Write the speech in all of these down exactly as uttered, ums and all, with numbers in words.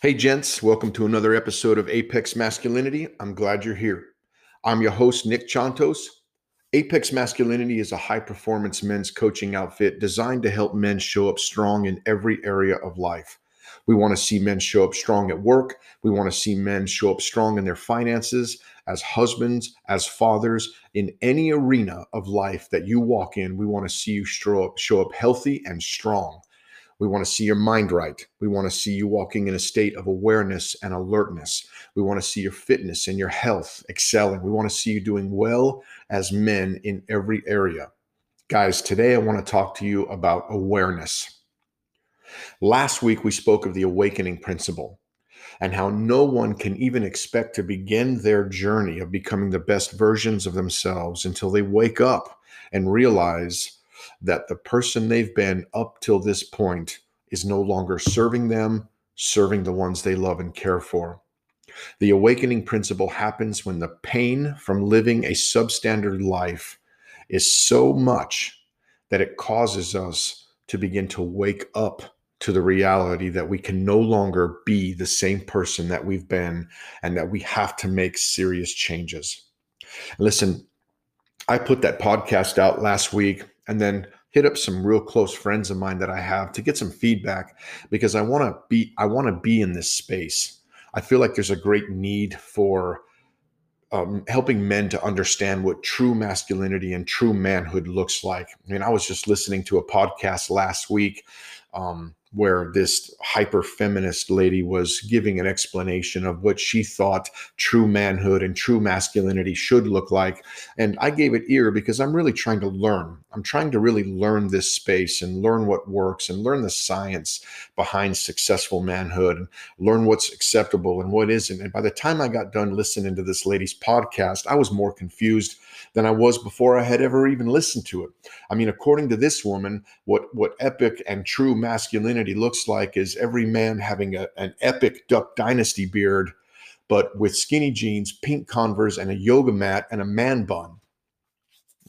Hey gents, welcome to another episode of Apex Masculinity. I'm glad you're here. I'm your host, Nick Chantos. Apex Masculinity is a high-performance men's coaching outfit designed to help men show up strong in every area of life. We want to see men show up strong at work. We want to see men show up strong in their finances, as husbands, as fathers, in any arena of life that you walk in. We want to see you show up, show up healthy and strong. We want to see your mind right. We want to see you walking in a state of awareness and alertness. We want to see your fitness and your health excelling. We want to see you doing well as men in every area. Guys, today I want to talk to you about awareness. Last week we spoke of the awakening principle and how no one can even expect to begin their journey of becoming the best versions of themselves until they wake up and realize that the person they've been up till this point is no longer serving them, serving the ones they love and care for. The awakening principle happens when the pain from living a substandard life is so much that it causes us to begin to wake up to the reality that we can no longer be the same person that we've been and that we have to make serious changes. Listen, I put that podcast out last week and then hit up some real close friends of mine that I have to get some feedback because I want to be I want to be in this space. I feel like there's a great need for um, helping men to understand what true masculinity and true manhood looks like. I mean, I was just listening to a podcast last week um, where this hyper-feminist lady was giving an explanation of what she thought true manhood and true masculinity should look like. And I gave it ear because I'm really trying to learn. I'm trying to really learn this space and learn what works and learn the science behind successful manhood and learn what's acceptable and what isn't. And by the time I got done listening to this lady's podcast, I was more confused than I was before I had ever even listened to it. I mean, according to this woman, what, what epic and true masculinity looks like is every man having a, an epic Duck Dynasty beard, but with skinny jeans, pink Converse, and a yoga mat and a man bun.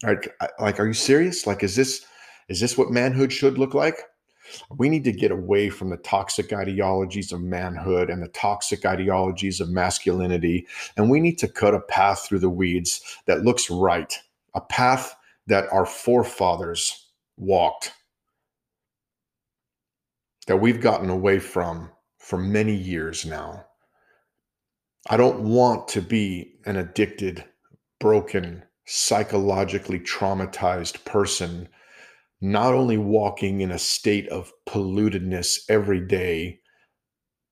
Like, like, are you serious? Like, is this is this what manhood should look like? We need to get away from the toxic ideologies of manhood and the toxic ideologies of masculinity, and we need to cut a path through the weeds that looks right, a path that our forefathers walked, that we've gotten away from for many years now. I don't want to be an addicted, broken, psychologically traumatized person, not only walking in a state of pollutedness every day,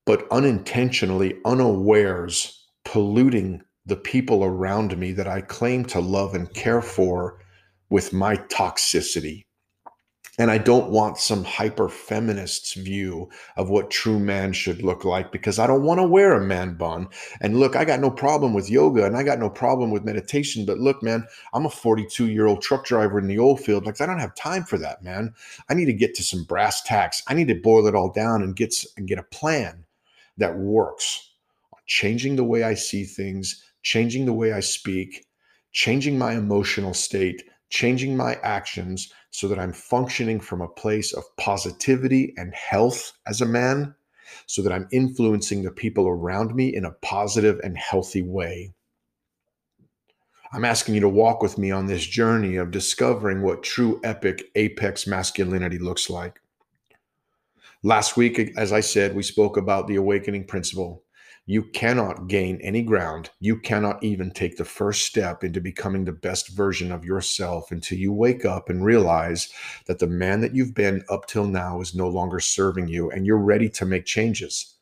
but unintentionally, unawares, polluting the people around me that I claim to love and care for with my toxicity. And I don't want some hyper-feminist's view of what true man should look like because I don't want to wear a man bun. And look, I got no problem with yoga and I got no problem with meditation. But look, man, I'm a forty-two-year-old truck driver in the oil field. Like, I don't have time for that, man. I need to get to some brass tacks. I need to boil it all down and get, and get a plan that works on changing the way I see things, changing the way I speak, changing my emotional state, changing my actions so that I'm functioning from a place of positivity and health as a man, so that I'm influencing the people around me in a positive and healthy way. I'm asking you to walk with me on this journey of discovering what true epic apex masculinity looks like. Last week, as I said, we spoke about the awakening principle. You cannot gain any ground. You cannot even take the first step into becoming the best version of yourself until you wake up and realize that the man that you've been up till now is no longer serving you and you're ready to make changes.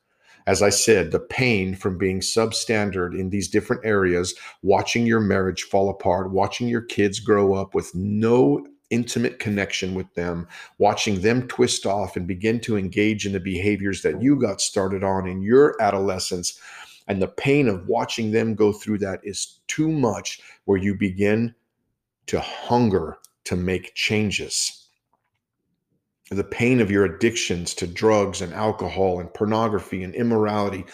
As I said, the pain from being substandard in these different areas, watching your marriage fall apart, watching your kids grow up with no intimate connection with them, watching them twist off and begin to engage in the behaviors that you got started on in your adolescence. And the pain of watching them go through that is too much where you begin to hunger to make changes. The pain of your addictions to drugs and alcohol and pornography and immorality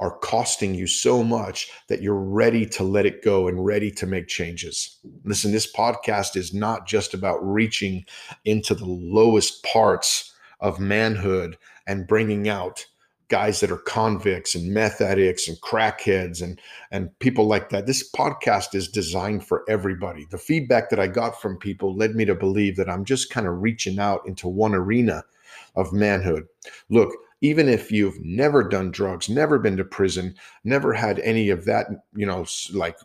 are costing you so much that you're ready to let it go and ready to make changes. Listen, this podcast is not just about reaching into the lowest parts of manhood and bringing out guys that are convicts and meth addicts and crackheads and, and people like that. This podcast is designed for everybody. The feedback that I got from people led me to believe that I'm just kind of reaching out into one arena of manhood. Look, even if you've never done drugs, never been to prison, never had any of that, you know, like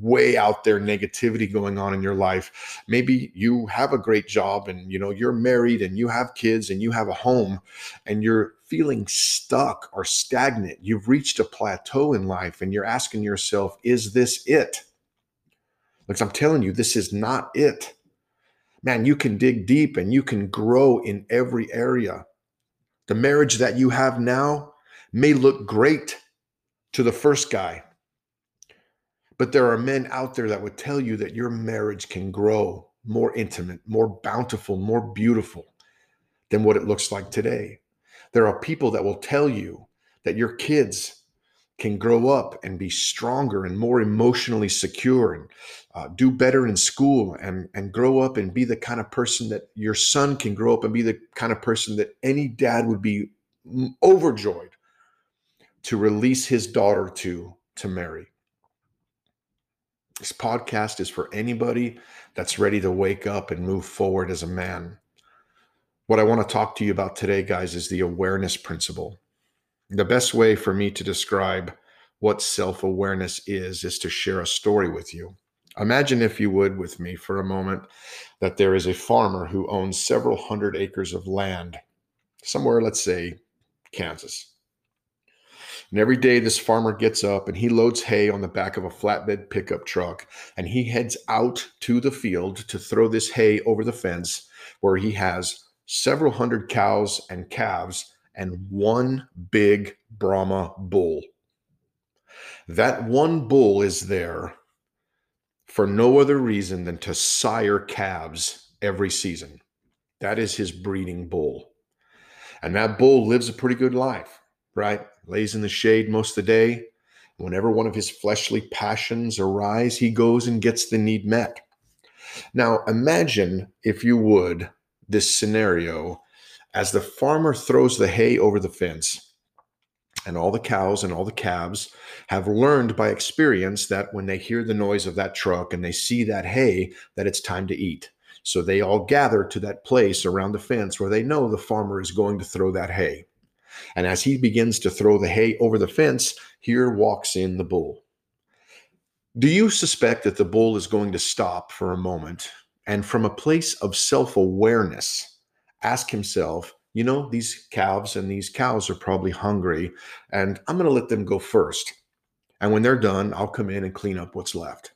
way out there negativity going on in your life, maybe you have a great job and, you know, you're married and you have kids and you have a home and you're feeling stuck or stagnant. You've reached a plateau in life and you're asking yourself, is this it? Because I'm telling you, this is not it. Man, you can dig deep and you can grow in every area. The marriage that you have now may look great to the first guy, but there are men out there that would tell you that your marriage can grow more intimate, more bountiful, more beautiful than what it looks like today. There are people that will tell you that your kids can grow up and be stronger and more emotionally secure and uh, do better in school and, and grow up and be the kind of person that your son can grow up and be the kind of person that any dad would be overjoyed to release his daughter to, to marry. This podcast is for anybody that's ready to wake up and move forward as a man. What I want to talk to you about today, guys, is the awareness principle. The best way for me to describe what self-awareness is, is to share a story with you. Imagine, if you would, with me for a moment, that there is a farmer who owns several hundred acres of land somewhere, let's say, Kansas. And every day this farmer gets up and he loads hay on the back of a flatbed pickup truck, and he heads out to the field to throw this hay over the fence where he has several hundred cows and calves and one big Brahma bull. That one bull is there for no other reason than to sire calves every season. That is his breeding bull. And that bull lives a pretty good life, right? Lays in the shade most of the day. Whenever one of his fleshly passions arise, he goes and gets the need met. Now imagine, if you would, this scenario as the farmer throws the hay over the fence, and all the cows and all the calves have learned by experience that when they hear the noise of that truck and they see that hay, that it's time to eat. So they all gather to that place around the fence where they know the farmer is going to throw that hay. And as he begins to throw the hay over the fence, here walks in the bull. Do you suspect that the bull is going to stop for a moment and, from a place of self-awareness, ask himself, you know, these calves and these cows are probably hungry, and I'm going to let them go first. And when they're done, I'll come in and clean up what's left.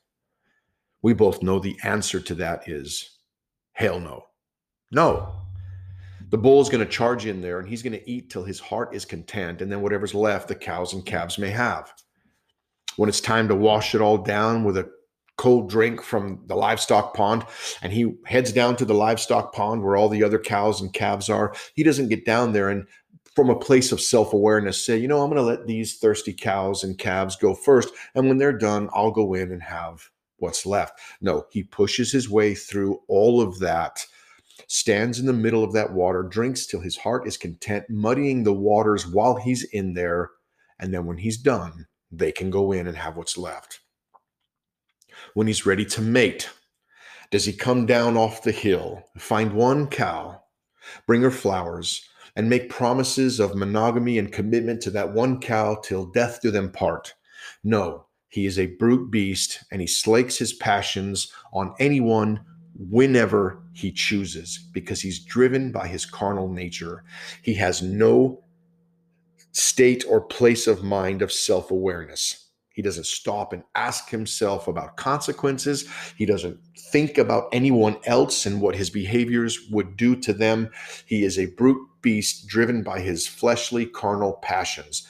We both know the answer to that is hell no. No. The bull is going to charge in there, and he's going to eat till his heart is content, and then whatever's left, the cows and calves may have. When it's time to wash it all down with a cold drink from the livestock pond, and he heads down to the livestock pond where all the other cows and calves are, he doesn't get down there and, from a place of self-awareness, say, you know, I'm going to let these thirsty cows and calves go first, and when they're done, I'll go in and have what's left. No, he pushes his way through all of that, stands in the middle of that water, drinks till his heart is content, muddying the waters while he's in there, and then when he's done, they can go in and have what's left. When he's ready to mate, does he come down off the hill, find one cow, bring her flowers, and make promises of monogamy and commitment to that one cow till death do them part? No, he is a brute beast, and he slakes his passions on anyone whenever he chooses, because he's driven by his carnal nature. He has no state or place of mind of self-awareness. He doesn't stop and ask himself about consequences. He doesn't think about anyone else and what his behaviors would do to them. He is a brute beast driven by his fleshly, carnal passions.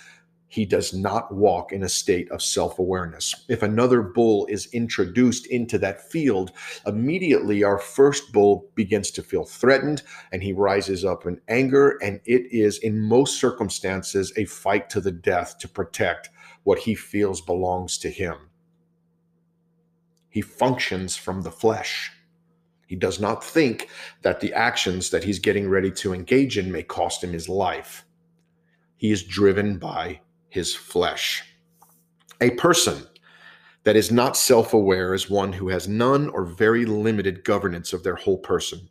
He does not walk in a state of self-awareness. If another bull is introduced into that field, immediately our first bull begins to feel threatened, and he rises up in anger, and it is, in most circumstances, a fight to the death to protect what he feels belongs to him. He functions from the flesh. He does not think that the actions that he's getting ready to engage in may cost him his life. He is driven by his flesh. A person that is not self-aware is one who has none or very limited governance of their whole person.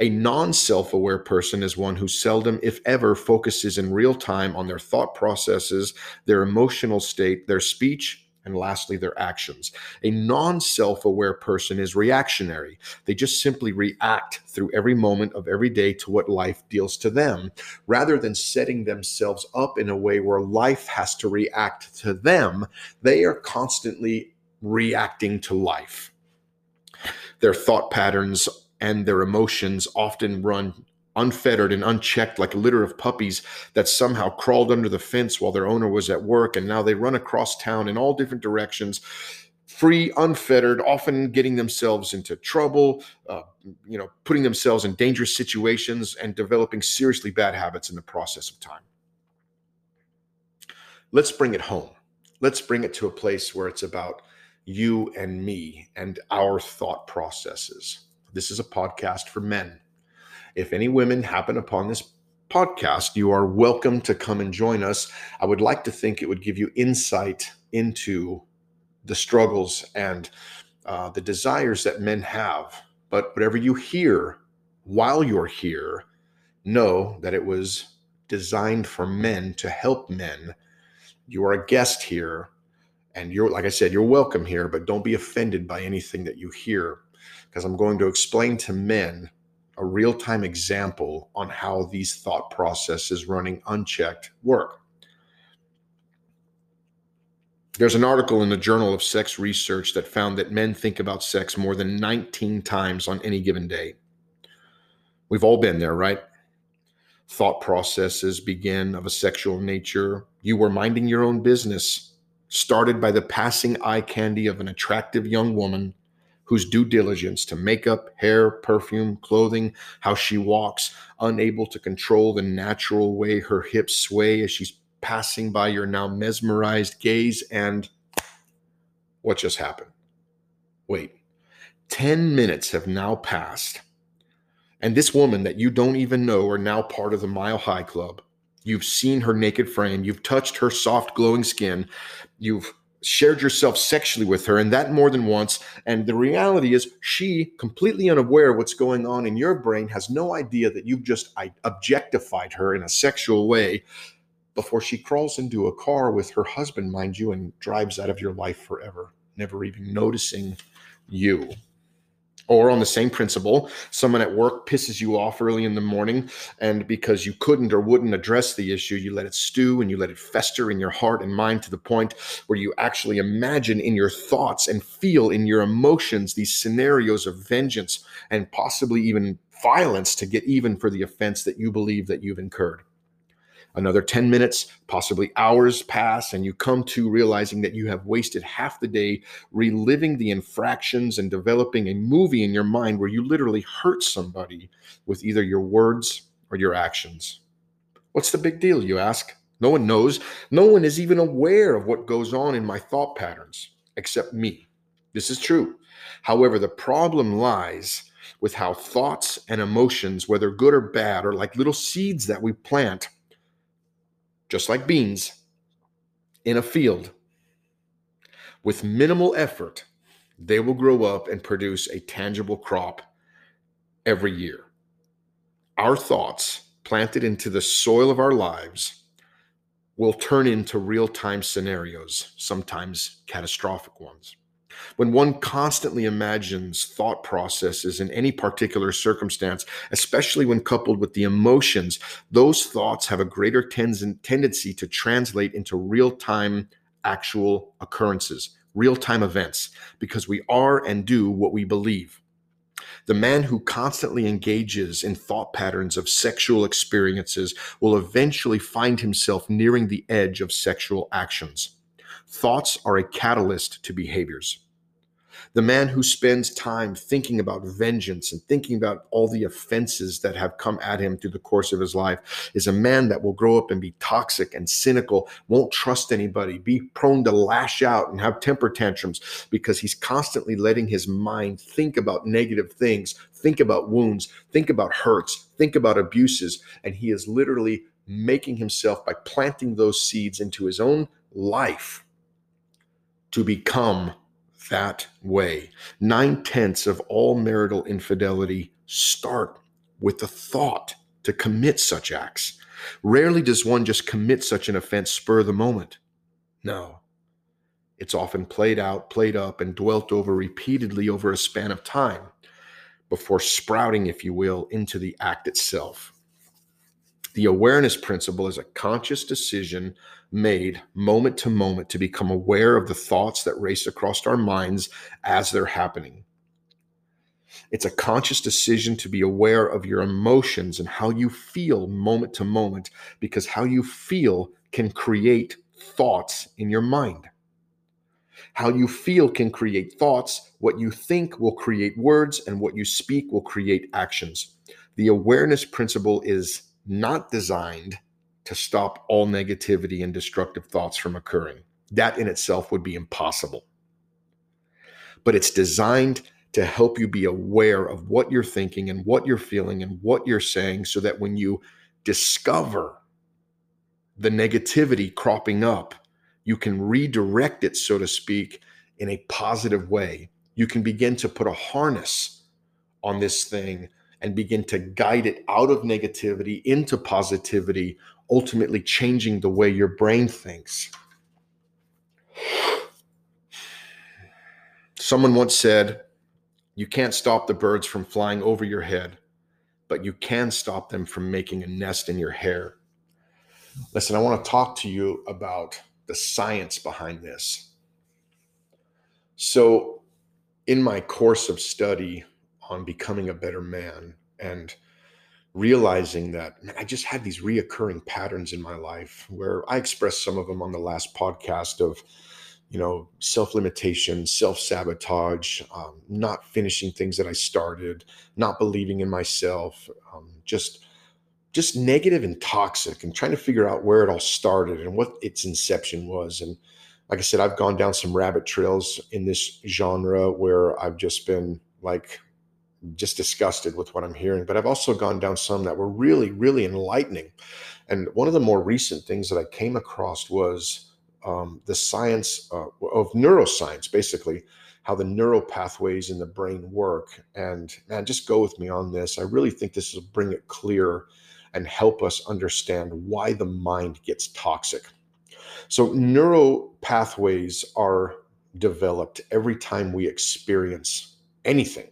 A non-self-aware person is one who seldom, if ever, focuses in real time on their thought processes, their emotional state, their speech, and lastly, their actions. A non-self-aware person is reactionary. They just simply react through every moment of every day to what life deals to them, rather than setting themselves up in a way where life has to react to them. They are constantly reacting to life. Their thought patterns and their emotions often run unfettered and unchecked like a litter of puppies that somehow crawled under the fence while their owner was at work, and now they run across town in all different directions, free, unfettered, often getting themselves into trouble, uh, you know, putting themselves in dangerous situations and developing seriously bad habits in the process of time. Let's bring it home. Let's bring it to a place where it's about you and me and our thought processes. This is a podcast for men. If any women happen upon this podcast, you are welcome to come and join us. I would like to think it would give you insight into the struggles and uh, the desires that men have. But whatever you hear while you're here, know that it was designed for men to help men. You are a guest here, and you're, like I said, you're welcome here, but don't be offended by anything that you hear, because I'm going to explain to men a real-time example on how these thought processes running unchecked work. There's an article in the Journal of Sex Research that found that men think about sex more than nineteen times on any given day. We've all been there, right? Thought processes begin of a sexual nature. You were minding your own business, started by the passing eye candy of an attractive young woman whose due diligence to makeup, hair, perfume, clothing, how she walks, unable to control the natural way her hips sway as she's passing by your now mesmerized gaze, and what just happened? Wait, ten minutes have now passed, and this woman that you don't even know are now part of the Mile High Club. You've seen her naked frame, you've touched her soft glowing skin, you've shared yourself sexually with her, and that more than once. And the reality is she, completely unaware of what's going on in your brain, has no idea that you've just objectified her in a sexual way before she crawls into a car with her husband, mind you, and drives out of your life forever, never even noticing you. Or on the same principle, someone at work pisses you off early in the morning, and because you couldn't or wouldn't address the issue, you let it stew and you let it fester in your heart and mind to the point where you actually imagine in your thoughts and feel in your emotions these scenarios of vengeance and possibly even violence to get even for the offense that you believe that you've incurred. Another ten minutes, possibly hours pass, and you come to realizing that you have wasted half the day reliving the infractions and developing a movie in your mind where you literally hurt somebody with either your words or your actions. What's the big deal, you ask? No one knows. No one is even aware of what goes on in my thought patterns, except me. This is true. However, the problem lies with how thoughts and emotions, whether good or bad, are like little seeds that we plant, just like beans, in a field. With minimal effort, they will grow up and produce a tangible crop every year. Our thoughts, planted into the soil of our lives, will turn into real-time scenarios, sometimes catastrophic ones. When one constantly imagines thought processes in any particular circumstance, especially when coupled with the emotions, those thoughts have a greater ten- tendency to translate into real-time actual occurrences, real-time events, because we are and do what we believe. The man who constantly engages in thought patterns of sexual experiences will eventually find himself nearing the edge of sexual actions. Thoughts are a catalyst to behaviors. The man who spends time thinking about vengeance and thinking about all the offenses that have come at him through the course of his life is a man that will grow up and be toxic and cynical, won't trust anybody, be prone to lash out and have temper tantrums because he's constantly letting his mind think about negative things, think about wounds, think about hurts, think about abuses, and he is literally making himself by planting those seeds into his own life to become that way. Nine-tenths of all marital infidelity start with the thought to commit such acts. Rarely does one just commit such an offense spur the moment. No. It's often played out, played up, and dwelt over repeatedly over a span of time before sprouting, if you will, into the act itself. The awareness principle is a conscious decision made moment to moment to become aware of the thoughts that race across our minds as they're happening. It's a conscious decision to be aware of your emotions and how you feel moment to moment, because how you feel can create thoughts in your mind. How you feel can create thoughts. What you think will create words, and what you speak will create actions. The awareness principle is not designed to stop all negativity and destructive thoughts from occurring. That in itself would be impossible. But it's designed to help you be aware of what you're thinking and what you're feeling and what you're saying, so that when you discover the negativity cropping up, you can redirect it, so to speak, in a positive way. You can begin to put a harness on this thing and begin to guide it out of negativity into positivity, ultimately changing the way your brain thinks. Someone once said, "You can't stop the birds from flying over your head, but you can stop them from making a nest in your hair." Listen, I want to talk to you about the science behind this. So in my course of study on becoming a better man and realizing that, man, I just had these reoccurring patterns in my life where I expressed some of them on the last podcast of, you know, self-limitation, self-sabotage, um, not finishing things that I started, not believing in myself, um, just just negative and toxic, and trying to figure out where it all started and what its inception was. And like I said, I've gone down some rabbit trails in this genre where I've just been like just disgusted with what I'm hearing, but I've also gone down some that were really, really enlightening. And one of the more recent things that I came across was um, the science uh, of neuroscience, basically how the neural pathways in the brain work. And man, just go with me on this. I really think this will bring it clear and help us understand why the mind gets toxic. So neural pathways are developed every time we experience anything.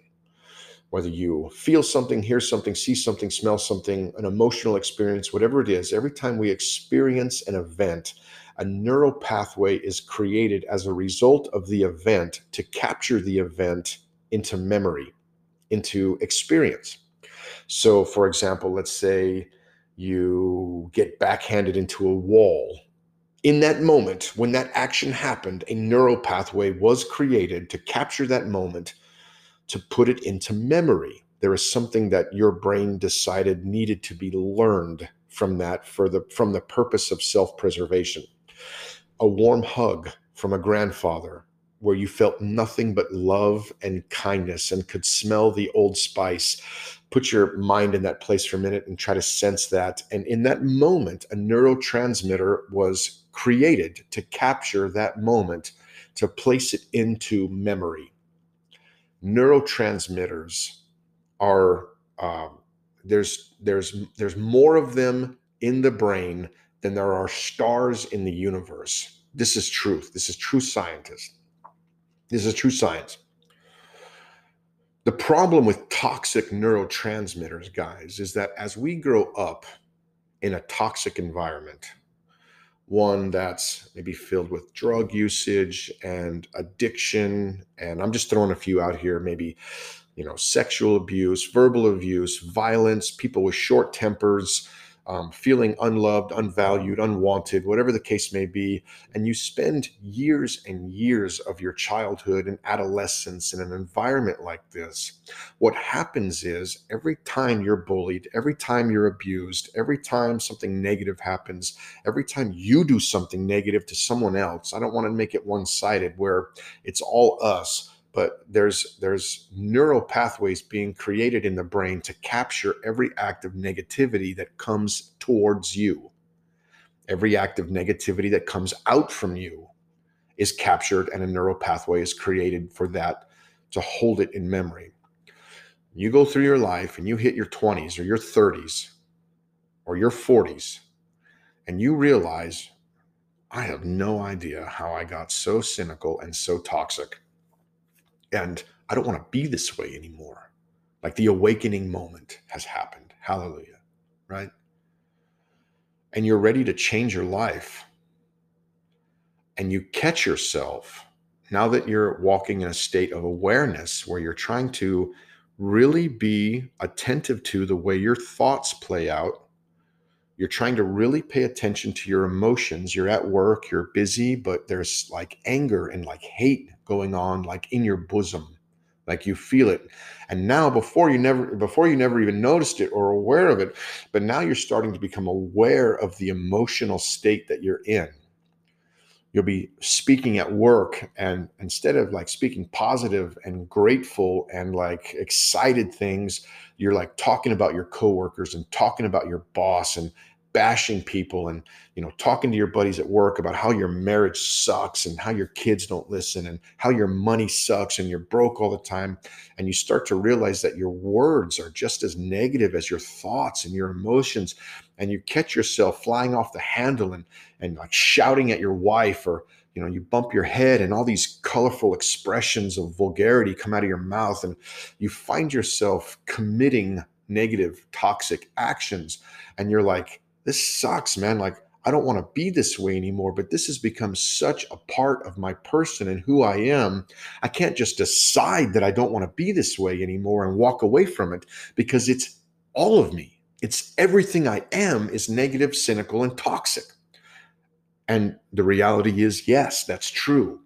Whether you feel something, hear something, see something, smell something, an emotional experience, whatever it is, every time we experience an event, a neural pathway is created as a result of the event to capture the event into memory, into experience. So, for example, let's say you get backhanded into a wall. In that moment, when that action happened, a neural pathway was created to capture that moment, to put it into memory. There is something that your brain decided needed to be learned from that for the from the purpose of self-preservation. A warm hug from a grandfather, where you felt nothing but love and kindness and could smell the Old Spice. Put your mind in that place for a minute and try to sense that. And in that moment, a neurotransmitter was created to capture that moment, to place it into memory. Neurotransmitters are, uh, there's, there's, there's more of them in the brain than there are stars in the universe. This is truth. This is true scientists. This is true science. The problem with toxic neurotransmitters, guys, is that as we grow up in a toxic environment, one that's maybe filled with drug usage and addiction, and I'm just throwing a few out here, maybe, you know, sexual abuse, verbal abuse, violence, people with short tempers, Um, feeling unloved, unvalued, unwanted, whatever the case may be, and you spend years and years of your childhood and adolescence in an environment like this, what happens is every time you're bullied, every time you're abused, every time something negative happens, every time you do something negative to someone else, I don't want to make it one-sided where it's all us, but there's there's neural pathways being created in the brain to capture every act of negativity that comes towards you. Every act of negativity that comes out from you is captured, and a neural pathway is created for that to hold it in memory. You go through your life and you hit your twenties or your thirties or your forties, and you realize, I have no idea how I got so cynical and so toxic. And I don't want to be this way anymore. Like, the awakening moment has happened. Hallelujah, right? And you're ready to change your life. And you catch yourself now that you're walking in a state of awareness where you're trying to really be attentive to the way your thoughts play out. You're trying to really pay attention to your emotions. You're at work, you're busy, but there's like anger and like hate going on, like in your bosom, like you feel it. And now before you never, before you never even noticed it or aware of it, but now you're starting to become aware of the emotional state that you're in. You'll be speaking at work, and instead of like speaking positive and grateful and like excited things, you're like talking about your coworkers and talking about your boss and bashing people, and, you know, talking to your buddies at work about how your marriage sucks and how your kids don't listen and how your money sucks and you're broke all the time. And you start to realize that your words are just as negative as your thoughts and your emotions. And you catch yourself flying off the handle and, and like shouting at your wife, or, you know, you bump your head and all these colorful expressions of vulgarity come out of your mouth, and you find yourself committing negative, toxic actions. And you're like, this sucks, man. Like, I don't want to be this way anymore, but this has become such a part of my person and who I am. I can't just decide that I don't want to be this way anymore and walk away from it, because it's all of me. It's everything I am is negative, cynical, and toxic. And the reality is, yes, that's true.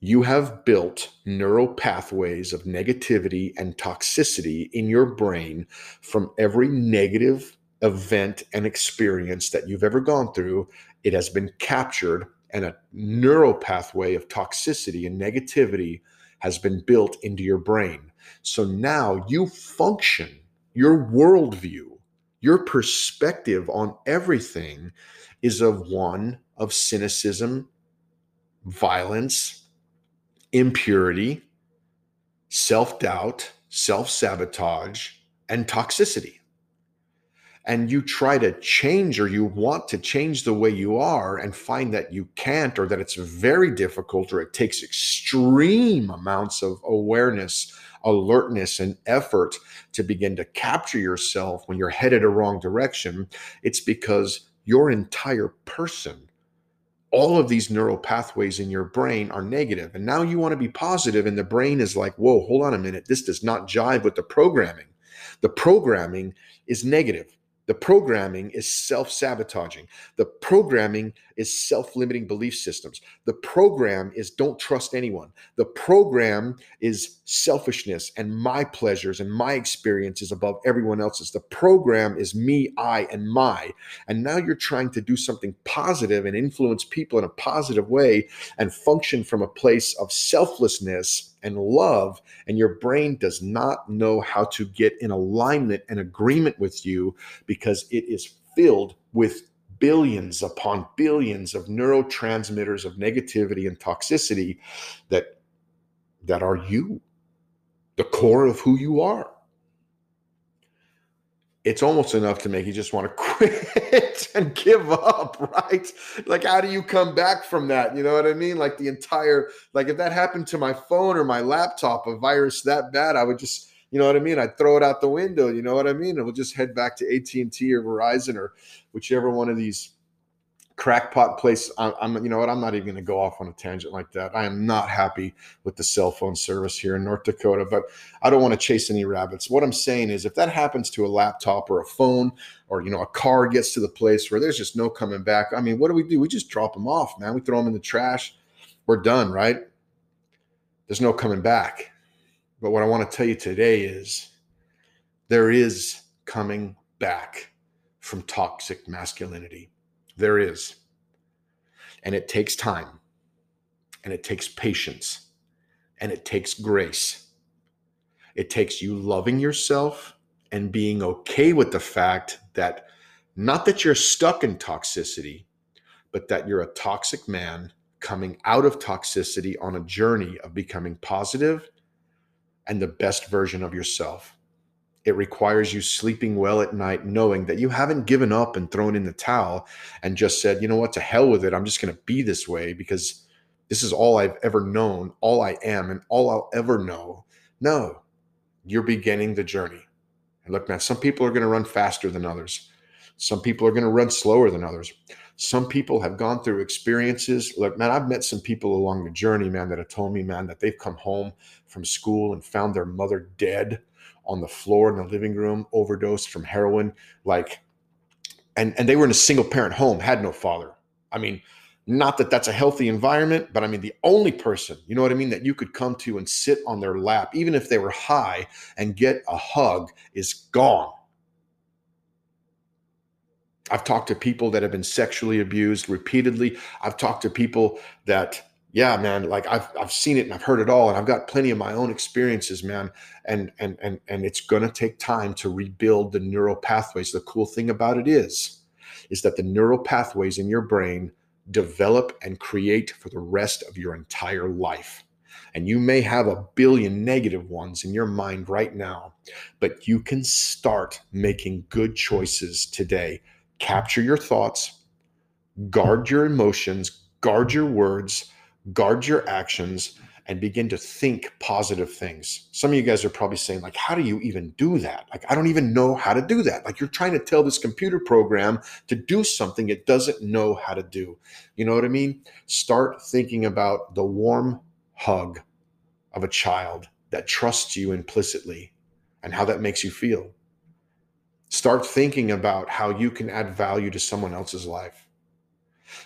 You have built neural pathways of negativity and toxicity in your brain from every negative event and experience that you've ever gone through. It has been captured, and a neural pathway of toxicity and negativity has been built into your brain. So now you function, your worldview, your perspective on everything is of one of cynicism, violence, impurity, self-doubt, self-sabotage, and toxicity. And you try to change, or you want to change the way you are, and find that you can't, or that it's very difficult, or it takes extreme amounts of awareness, alertness, and effort to begin to capture yourself when you're headed a wrong direction. It's because your entire person, all of these neural pathways in your brain are negative. And now you want to be positive, and the brain is like, whoa, hold on a minute. This does not jive with the programming. The programming is negative. The programming is self-sabotaging. The programming is self-limiting belief systems. The program is don't trust anyone. The program is selfishness and my pleasures and my experiences above everyone else's. The program is me, I, and my. And now you're trying to do something positive and influence people in a positive way and function from a place of selflessness and love, and your brain does not know how to get in alignment and agreement with you, because it is filled with billions upon billions of neurotransmitters of negativity and toxicity that, that are you, the core of who you are. It's almost enough to make you just want to quit and give up, right? Like, how do you come back from that? You know what I mean? Like, the entire, like, if that happened to my phone or my laptop, a virus that bad, I would just, you know what I mean? I'd throw it out the window. You know what I mean? And we'll just head back to A T and T or Verizon or whichever one of these crackpot places. I'm, I'm you know what? I'm not even going to go off on a tangent like that. I am not happy with the cell phone service here in North Dakota, but I don't want to chase any rabbits. What I'm saying is, if that happens to a laptop or a phone, or, you know, a car gets to the place where there's just no coming back, I mean, what do we do? We just drop them off, man. We throw them in the trash. We're done, right? There's no coming back. But what I want to tell you today is there is coming back from toxic masculinity. There is. And it takes time, and it takes patience, and it takes grace. It takes you loving yourself and being okay with the fact that not that you're stuck in toxicity, but that you're a toxic man coming out of toxicity on a journey of becoming positive and the best version of yourself. It requires you sleeping well at night, knowing that you haven't given up and thrown in the towel and just said, you know what, to hell with it. I'm just going to be this way because this is all I've ever known, all I am, and all I'll ever know. No, you're beginning the journey. And look, man, some people are going to run faster than others. Some people are going to run slower than others. Some people have gone through experiences. Look, man, I've met some people along the journey, man, that have told me, man, that they've come home from school and found their mother dead on the floor in the living room, overdosed from heroin, like, and, and they were in a single parent home, had no father. I mean, not that that's a healthy environment, but I mean, the only person, you know what I mean, that you could come to and sit on their lap, even if they were high, and get a hug is gone. I've talked to people that have been sexually abused repeatedly. I've talked to people that, yeah, man, like I've I've seen it and I've heard it all, and I've got plenty of my own experiences, man. And and and and it's gonna take time to rebuild the neural pathways. The cool thing about it is, is that the neural pathways in your brain develop and create for the rest of your entire life. And you may have a billion negative ones in your mind right now, but you can start making good choices today. Capture your thoughts, guard your emotions, guard your words, guard your actions, and begin to think positive things. Some of you guys are probably saying, like, how do you even do that? Like, I don't even know how to do that. Like, you're trying to tell this computer program to do something it doesn't know how to do. You know what I mean? Start thinking about the warm hug of a child that trusts you implicitly and how that makes you feel. Start thinking about how you can add value to someone else's life.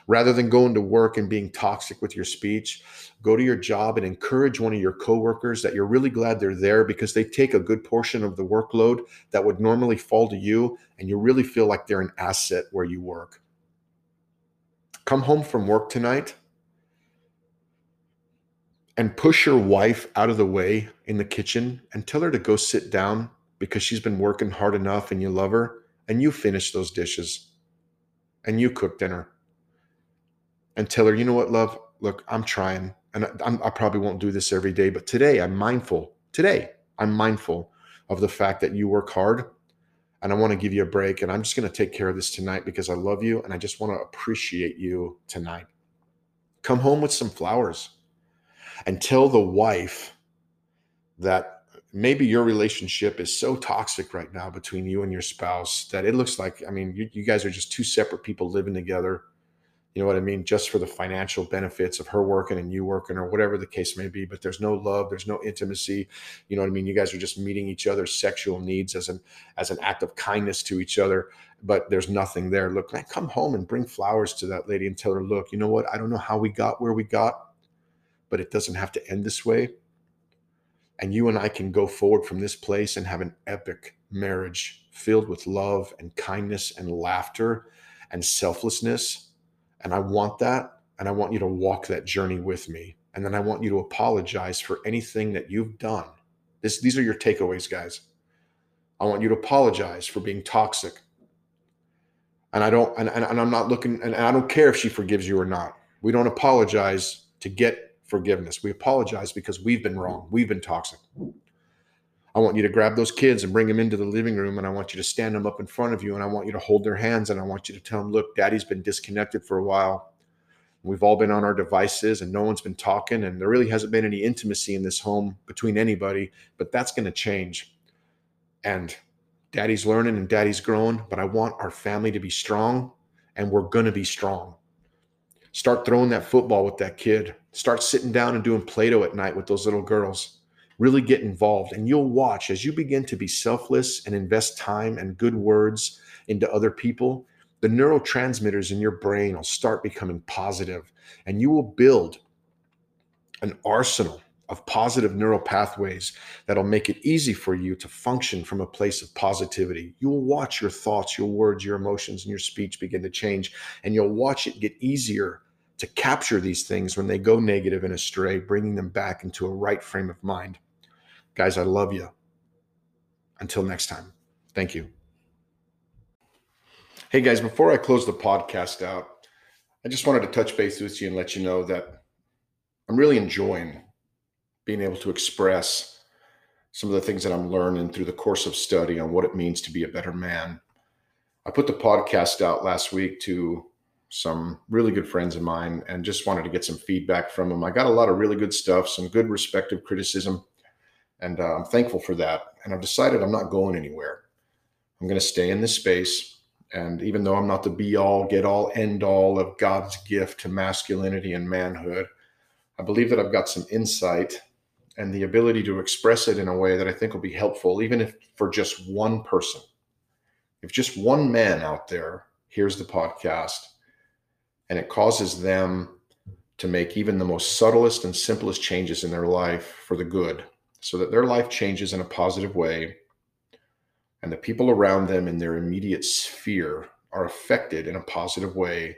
Rather than going to work and being toxic with your speech, go to your job and encourage one of your coworkers that you're really glad they're there because they take a good portion of the workload that would normally fall to you, and you really feel like they're an asset where you work. Come home from work tonight and push your wife out of the way in the kitchen and tell her to go sit down because she's been working hard enough and you love her, and you finish those dishes and you cook dinner and tell her, you know what, love, look, I'm trying, and I, I'm, I probably won't do this every day, but today I'm mindful. Today I'm mindful of the fact that you work hard and I want to give you a break, and I'm just going to take care of this tonight because I love you and I just want to appreciate you tonight. Come home with some flowers and tell the wife that maybe your relationship is so toxic right now between you and your spouse that it looks like, I mean, you, you guys are just two separate people living together. You know what I mean? Just for the financial benefits of her working and you working or whatever the case may be, but there's no love, there's no intimacy. You know what I mean? You guys are just meeting each other's sexual needs as an, as an act of kindness to each other, but there's nothing there. Look, man, come home and bring flowers to that lady and tell her, look, you know what? I don't know how we got where we got, but it doesn't have to end this way. And you and I can go forward from this place and have an epic marriage filled with love and kindness and laughter and selflessness. And I want that. And I want you to walk that journey with me. And then I want you to apologize for anything that you've done. This, these are your takeaways, guys. I want you to apologize for being toxic. And I don't, and, and, and I'm not looking, and I don't care if she forgives you or not. We don't apologize to get forgiveness. We apologize because we've been wrong. We've been toxic. I want you to grab those kids and bring them into the living room, and I want you to stand them up in front of you, and I want you to hold their hands, and I want you to tell them, look, daddy's been disconnected for a while. We've all been on our devices and no one's been talking, and there really hasn't been any intimacy in this home between anybody, but that's going to change. And daddy's learning and daddy's growing, but I want our family to be strong, and we're going to be strong. Start throwing that football with that kid. Start sitting down and doing Play-Doh at night with those little girls. Really get involved. And you'll watch as you begin to be selfless and invest time and good words into other people, the neurotransmitters in your brain will start becoming positive, and you will build an arsenal of positive neural pathways that'll make it easy for you to function from a place of positivity. You'll watch your thoughts, your words, your emotions, and your speech begin to change, and you'll watch it get easier to capture these things when they go negative and astray, bringing them back into a right frame of mind. Guys, I love you. Until next time. Thank you. Hey guys, before I close the podcast out, I just wanted to touch base with you and let you know that I'm really enjoying being able to express some of the things that I'm learning through the course of study on what it means to be a better man. I put the podcast out last week to some really good friends of mine and just wanted to get some feedback from them. I got a lot of really good stuff, some good respective criticism, and uh, I'm thankful for that. And I've decided I'm not going anywhere. I'm going to stay in this space. And even though I'm not the be-all, get-all, end-all of God's gift to masculinity and manhood, I believe that I've got some insight and the ability to express it in a way that I think will be helpful, even if for just one person. If just one man out there hears the podcast and it causes them to make even the most subtlest and simplest changes in their life for the good, so that their life changes in a positive way, and the people around them in their immediate sphere are affected in a positive way,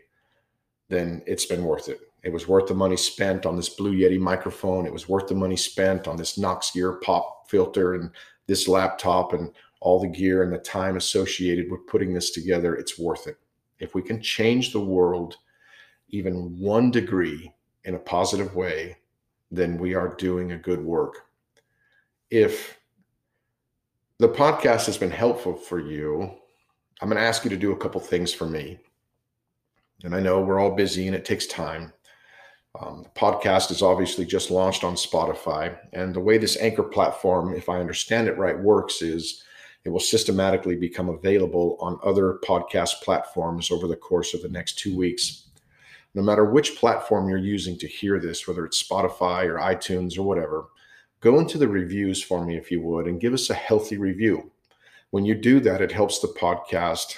then it's been worth it. It was worth the money spent on this Blue Yeti microphone. It was worth the money spent on this Knox Gear pop filter and this laptop and all the gear and the time associated with putting this together. It's worth it. If we can change the world even one degree in a positive way, then we are doing a good work. If the podcast has been helpful for you, I'm going to ask you to do a couple things for me. And I know we're all busy and it takes time. Um, the podcast is obviously just launched on Spotify. And the way this Anchor platform, if I understand it right, works is it will systematically become available on other podcast platforms over the course of the next two weeks. No matter which platform you're using to hear this, whether it's Spotify or iTunes or whatever, go into the reviews for me, if you would, and give us a healthy review. When you do that, it helps the podcast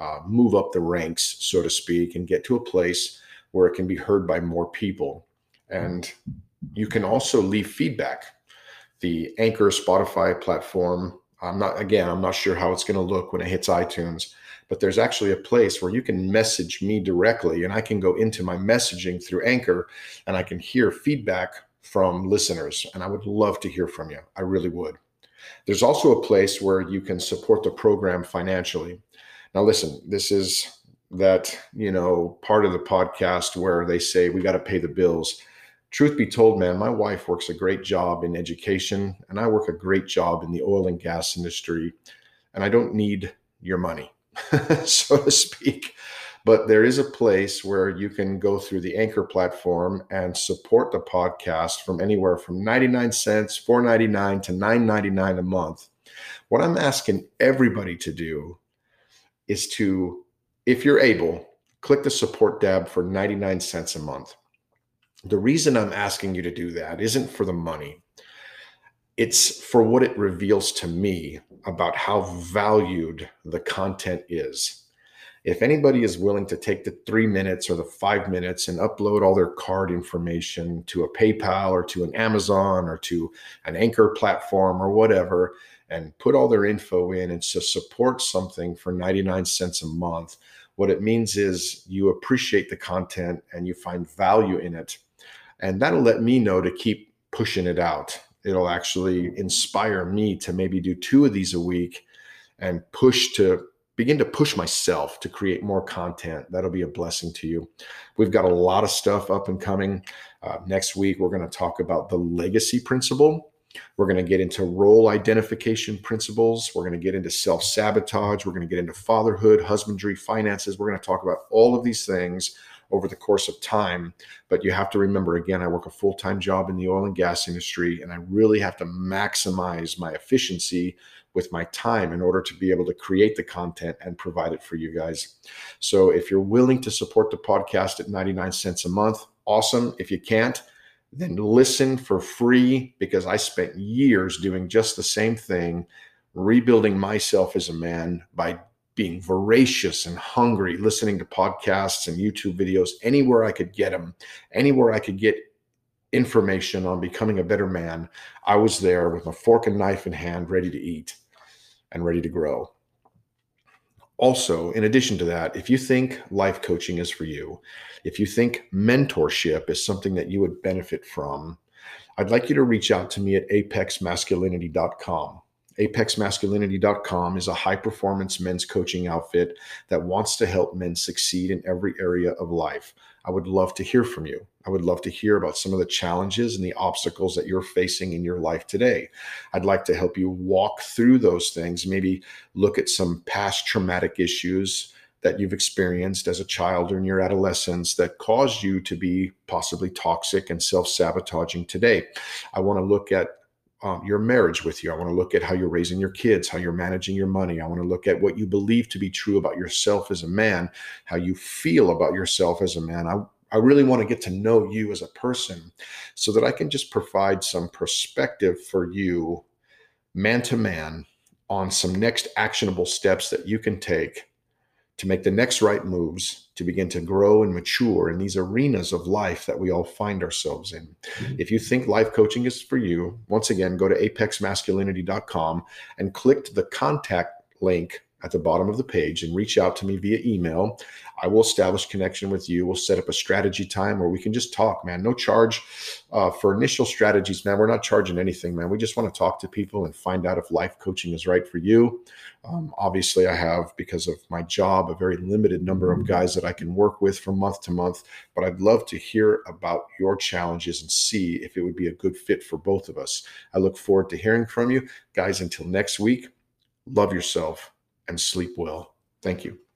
uh, move up the ranks, so to speak, and get to a place where it can be heard by more people. And you can also leave feedback. The Anchor Spotify platform, I'm not, again, I'm not sure how it's going to look when it hits iTunes, but there's actually a place where you can message me directly, and I can go into my messaging through Anchor, and I can hear feedback from listeners, and I would love to hear from you. I really would. There's also a place where you can support the program financially. Now, listen, this is that, you know, part of the podcast where they say we got to pay the bills. Truth be told, man, my wife works a great job in education, and I work a great job in the oil and gas industry, and I don't need your money, so to speak. But there is a place where you can go through the Anchor platform and support the podcast from anywhere from ninety-nine cents, four ninety-nine to nine ninety-nine a month. What I'm asking everybody to do is to, if you're able, click the support tab for ninety-nine cents a month. The reason I'm asking you to do that isn't for the money. It's for what it reveals to me about how valued the content is. If anybody is willing to take the three minutes or the five minutes and upload all their card information to a PayPal or to an Amazon or to an Anchor platform or whatever, and put all their info in and to support something for ninety-nine cents a month, what it means is you appreciate the content and you find value in it. And that'll let me know to keep pushing it out. It'll actually inspire me to maybe do two of these a week and push to begin to push myself to create more content. That'll be a blessing to you. We've got a lot of stuff up and coming. Uh, next week, we're going to talk about the legacy principle. We're going to get into role identification principles. We're going to get into self-sabotage. We're going to get into fatherhood, husbandry, finances. We're going to talk about all of these things over the course of time. But you have to remember, again, I work a full-time job in the oil and gas industry, and I really have to maximize my efficiency with my time in order to be able to create the content and provide it for you guys. So if you're willing to support the podcast at ninety-nine cents a month, awesome. If you can't, then listen for free, because I spent years doing just the same thing, rebuilding myself as a man by being voracious and hungry, listening to podcasts and YouTube videos, anywhere I could get them, anywhere I could get information on becoming a better man. I was there with a fork and knife in hand, ready to eat and ready to grow. Also, in addition to that, if you think life coaching is for you, if you think mentorship is something that you would benefit from, I'd like you to reach out to me at apex masculinity dot com. apex masculinity dot com is a high-performance men's coaching outfit that wants to help men succeed in every area of life. I would love to hear from you. I would love to hear about some of the challenges and the obstacles that you're facing in your life today. I'd like to help you walk through those things, maybe look at some past traumatic issues that you've experienced as a child or in your adolescence that caused you to be possibly toxic and self-sabotaging today. I want to look at Um, your marriage with you. I want to look at how you're raising your kids, how you're managing your money. I want to look at what you believe to be true about yourself as a man, how you feel about yourself as a man. I, I really want to get to know you as a person so that I can just provide some perspective for you, man to man, on some next actionable steps that you can take to make the next right moves, to begin to grow and mature in these arenas of life that we all find ourselves in. Mm-hmm. If you think life coaching is for you, once again, go to apex masculinity dot com and click the contact link at the bottom of the page and reach out to me via email. I will establish connection with you. We'll set up a strategy time where we can just talk, man. No charge uh, for initial strategies, man. We're not charging anything, man. We just want to talk to people and find out if life coaching is right for you. Um, obviously, I have, because of my job, a very limited number of guys that I can work with from month to month, but I'd love to hear about your challenges and see if it would be a good fit for both of us. I look forward to hearing from you. Guys, until next week, love yourself and sleep well. Thank you.